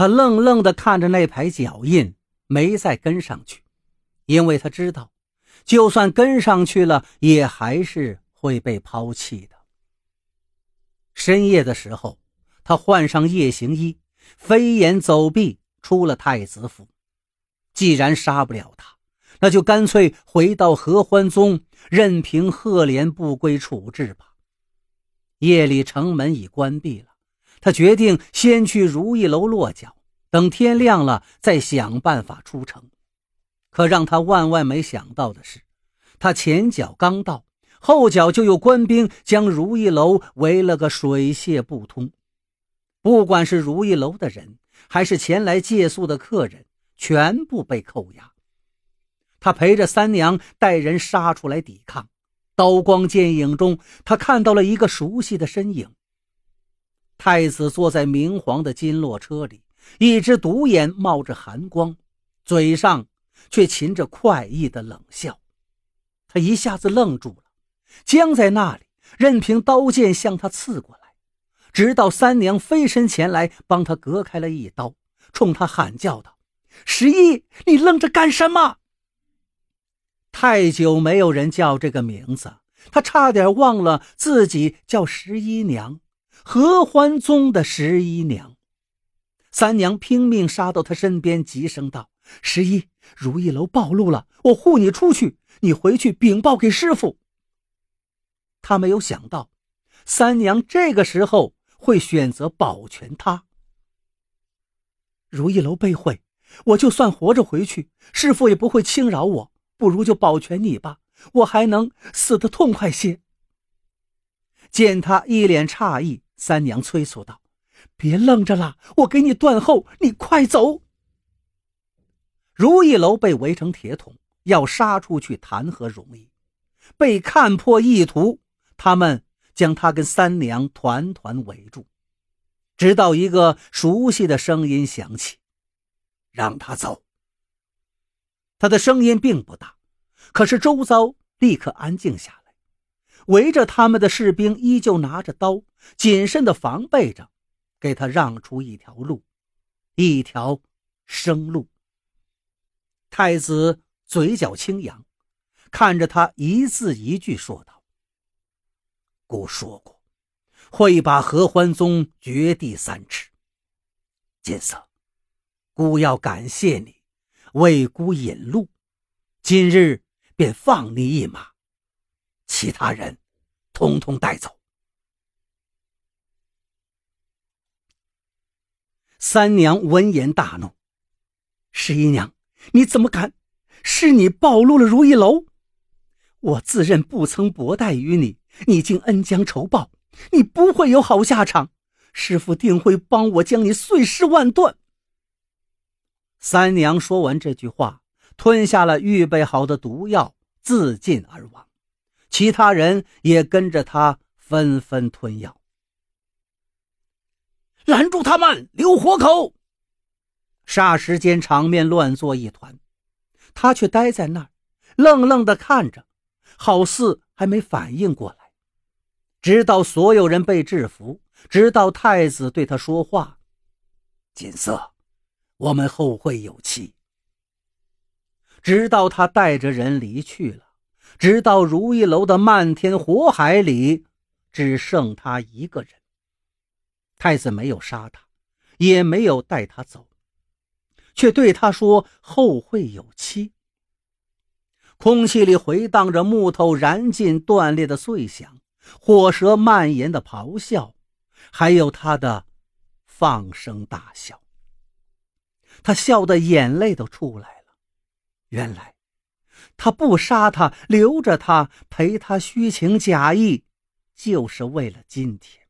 他愣愣地看着那排脚印，没再跟上去，因为他知道就算跟上去了也还是会被抛弃的。深夜的时候，他换上夜行衣，飞檐走壁出了太子府。既然杀不了他，那就干脆回到合欢宗，任凭赫连不归处置吧。夜里城门已关闭了，他决定先去如意楼落脚，等天亮了再想办法出城。可让他万万没想到的是，他前脚刚到，后脚就有官兵将如意楼围了个水泄不通。不管是如意楼的人，还是前来借宿的客人，全部被扣押。他陪着三娘带人杀出来抵抗，刀光剑影中，他看到了一个熟悉的身影。太子坐在明皇的金落车里，一只独眼冒着寒光，嘴上却噙着快意的冷笑。他一下子愣住了，僵在那里，任凭刀剑向他刺过来，直到三娘飞身前来帮他隔开了一刀，冲他喊叫道：“十一，你愣着干什么？”太久没有人叫这个名字，他差点忘了自己叫十一娘，合欢宗的十一娘。三娘拼命杀到他身边，急声道：“十一，如意楼暴露了，我护你出去，你回去禀报给师父。”他没有想到三娘这个时候会选择保全他。“如意楼被毁，我就算活着回去，师父也不会轻饶我，不如就保全你吧，我还能死得痛快些。”见他一脸诧异，三娘催促道：“别愣着了，我给你断后，你快走。”如意楼被围成铁桶，要杀出去谈何容易。被看破意图，他们将他跟三娘团团围住，直到一个熟悉的声音响起：“让他走。”他的声音并不大，可是周遭立刻安静下来。围着他们的士兵依旧拿着刀，谨慎地防备着，给他让出一条路，一条生路。太子嘴角轻扬，看着他一字一句说道：“姑说过，会把合欢宗掘地三尺。金色，姑要感谢你为姑引路，今日便放你一马，其他人统统带走。”三娘闻言大怒：“十一娘，你怎么敢？是你暴露了如意楼，我自认不曾薄待于你，你竟恩将仇报，你不会有好下场，师父定会帮我将你碎尸万段。”三娘说完这句话，吞下了预备好的毒药，自尽而亡。其他人也跟着他纷纷吞药。“拦住他们，留活口！”霎时间场面乱作一团，他却待在那儿，愣愣地看着，好似还没反应过来。直到所有人被制服，直到太子对他说话：“锦瑟，我们后会有期。”直到他带着人离去了，直到如意楼的漫天火海里只剩他一个人。太子没有杀他，也没有带他走，却对他说后会有期。空气里回荡着木头燃尽断裂的碎响，火舌蔓延的咆哮，还有他的放声大笑。他笑得眼泪都出来了，原来他不杀他，留着他，陪他虚情假意，就是为了今天，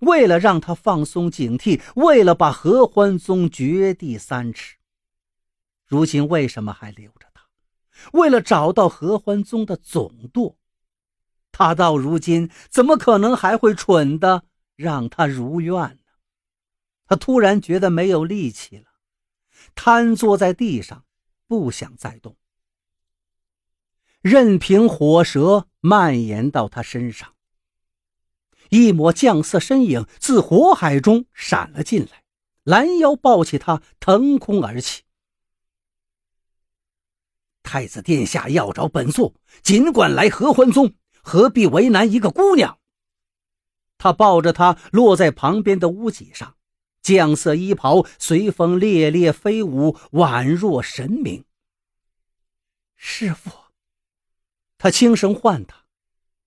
为了让他放松警惕，为了把合欢宗掘地三尺。如今为什么还留着他？为了找到合欢宗的总舵。他到如今怎么可能还会蠢的让他如愿呢？他突然觉得没有力气了，瘫坐在地上，不想再动，任凭火舌蔓延到他身上。一抹绛色身影自火海中闪了进来，拦腰抱起他，腾空而起。太子殿下要找本座，尽管来合欢宗，何必为难一个姑娘？他抱着她落在旁边的屋脊上，绛色衣袍随风猎猎飞舞，宛若神明。师父，他轻声唤他，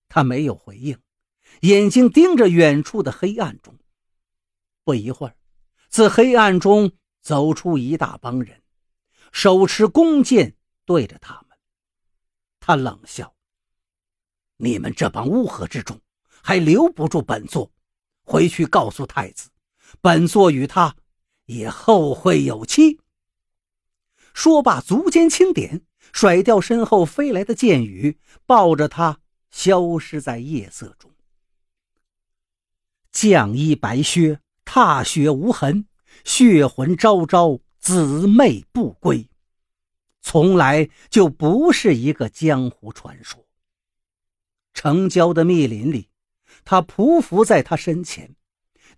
他没有回应，眼睛盯着远处的黑暗中。不一会儿，自黑暗中走出一大帮人，手持弓箭对着他们。他冷笑，你们这帮乌合之众还留不住本座，回去告诉太子，本座与他也后会有期。说罢足尖轻点，甩掉身后飞来的箭雨，抱着他消失在夜色中。绛衣白靴，踏雪无痕，血魂昭昭，姊妹不归，从来就不是一个江湖传说。城郊的密林里，他匍匐在他身前，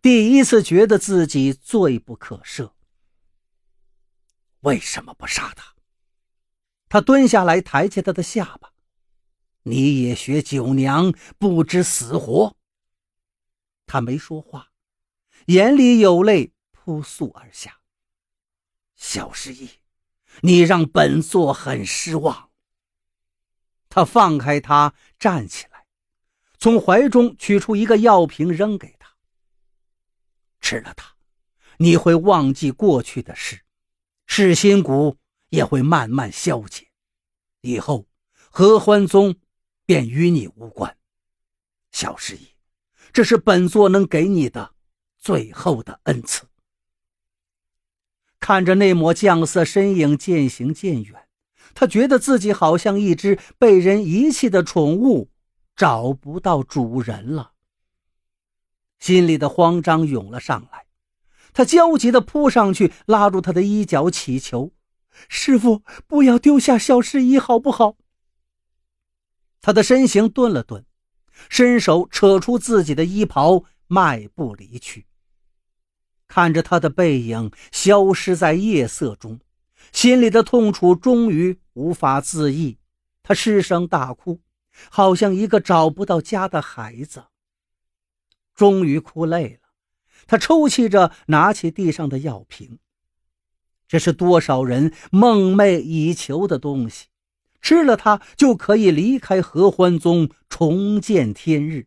第一次觉得自己罪不可赦。为什么不杀他？他蹲下来抬起他的下巴，你也学九娘不知死活。他没说话，眼里有泪扑簌而下。小十一，你让本座很失望。他放开他，站起来，从怀中取出一个药瓶扔给他。吃了它，你会忘记过去的事，噬心蛊也会慢慢消解，以后合欢宗便与你无关。小十一，这是本座能给你的最后的恩赐。看着那抹绛色身影渐行渐远，他觉得自己好像一只被人遗弃的宠物，找不到主人了。心里的慌张涌了上来，他焦急地扑上去，拉住他的衣角祈求，师父不要丢下小十一好不好？他的身形顿了顿，伸手扯出自己的衣袍，迈步离去。看着他的背影消失在夜色中，心里的痛楚终于无法自抑，他失声大哭，好像一个找不到家的孩子。终于哭累了，他抽泣着拿起地上的药瓶。这是多少人梦寐以求的东西，吃了它就可以离开合欢宗，重见天日。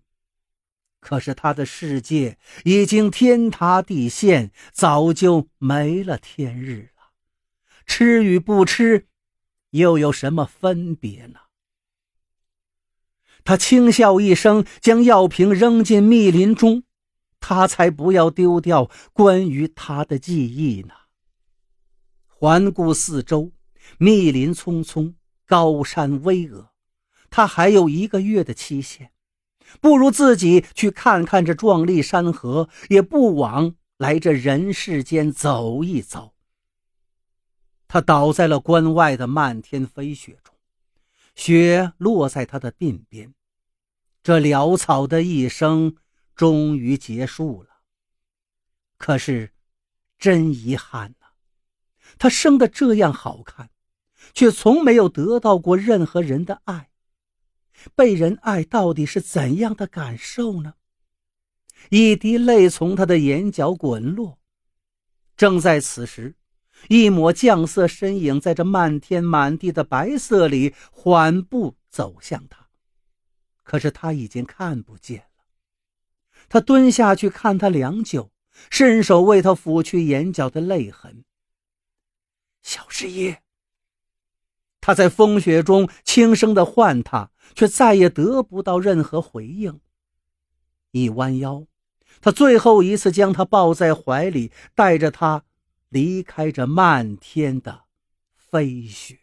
可是他的世界已经天塌地陷，早就没了天日了，吃与不吃又有什么分别呢？他轻笑一声，将药瓶扔进密林中，他才不要丢掉关于他的记忆呢。环顾四周，密林葱葱，高山巍峨，他还有1个月的期限，不如自己去看看这壮丽山河，也不枉来这人世间走一遭。他倒在了关外的漫天飞雪中，雪落在他的鬓边。这潦草的一生终于结束了，可是真遗憾啊，他生得这样好看，却从没有得到过任何人的爱。被人爱到底是怎样的感受呢？一滴泪从他的眼角滚落。正在此时，一抹绛色身影在这漫天满地的白色里缓步走向他，可是他已经看不见了。他蹲下去看他良久，伸手为他抚去眼角的泪痕。小十一，他在风雪中轻声地唤他，却再也得不到任何回应。一弯腰，他最后一次将他抱在怀里，带着他离开这漫天的飞雪。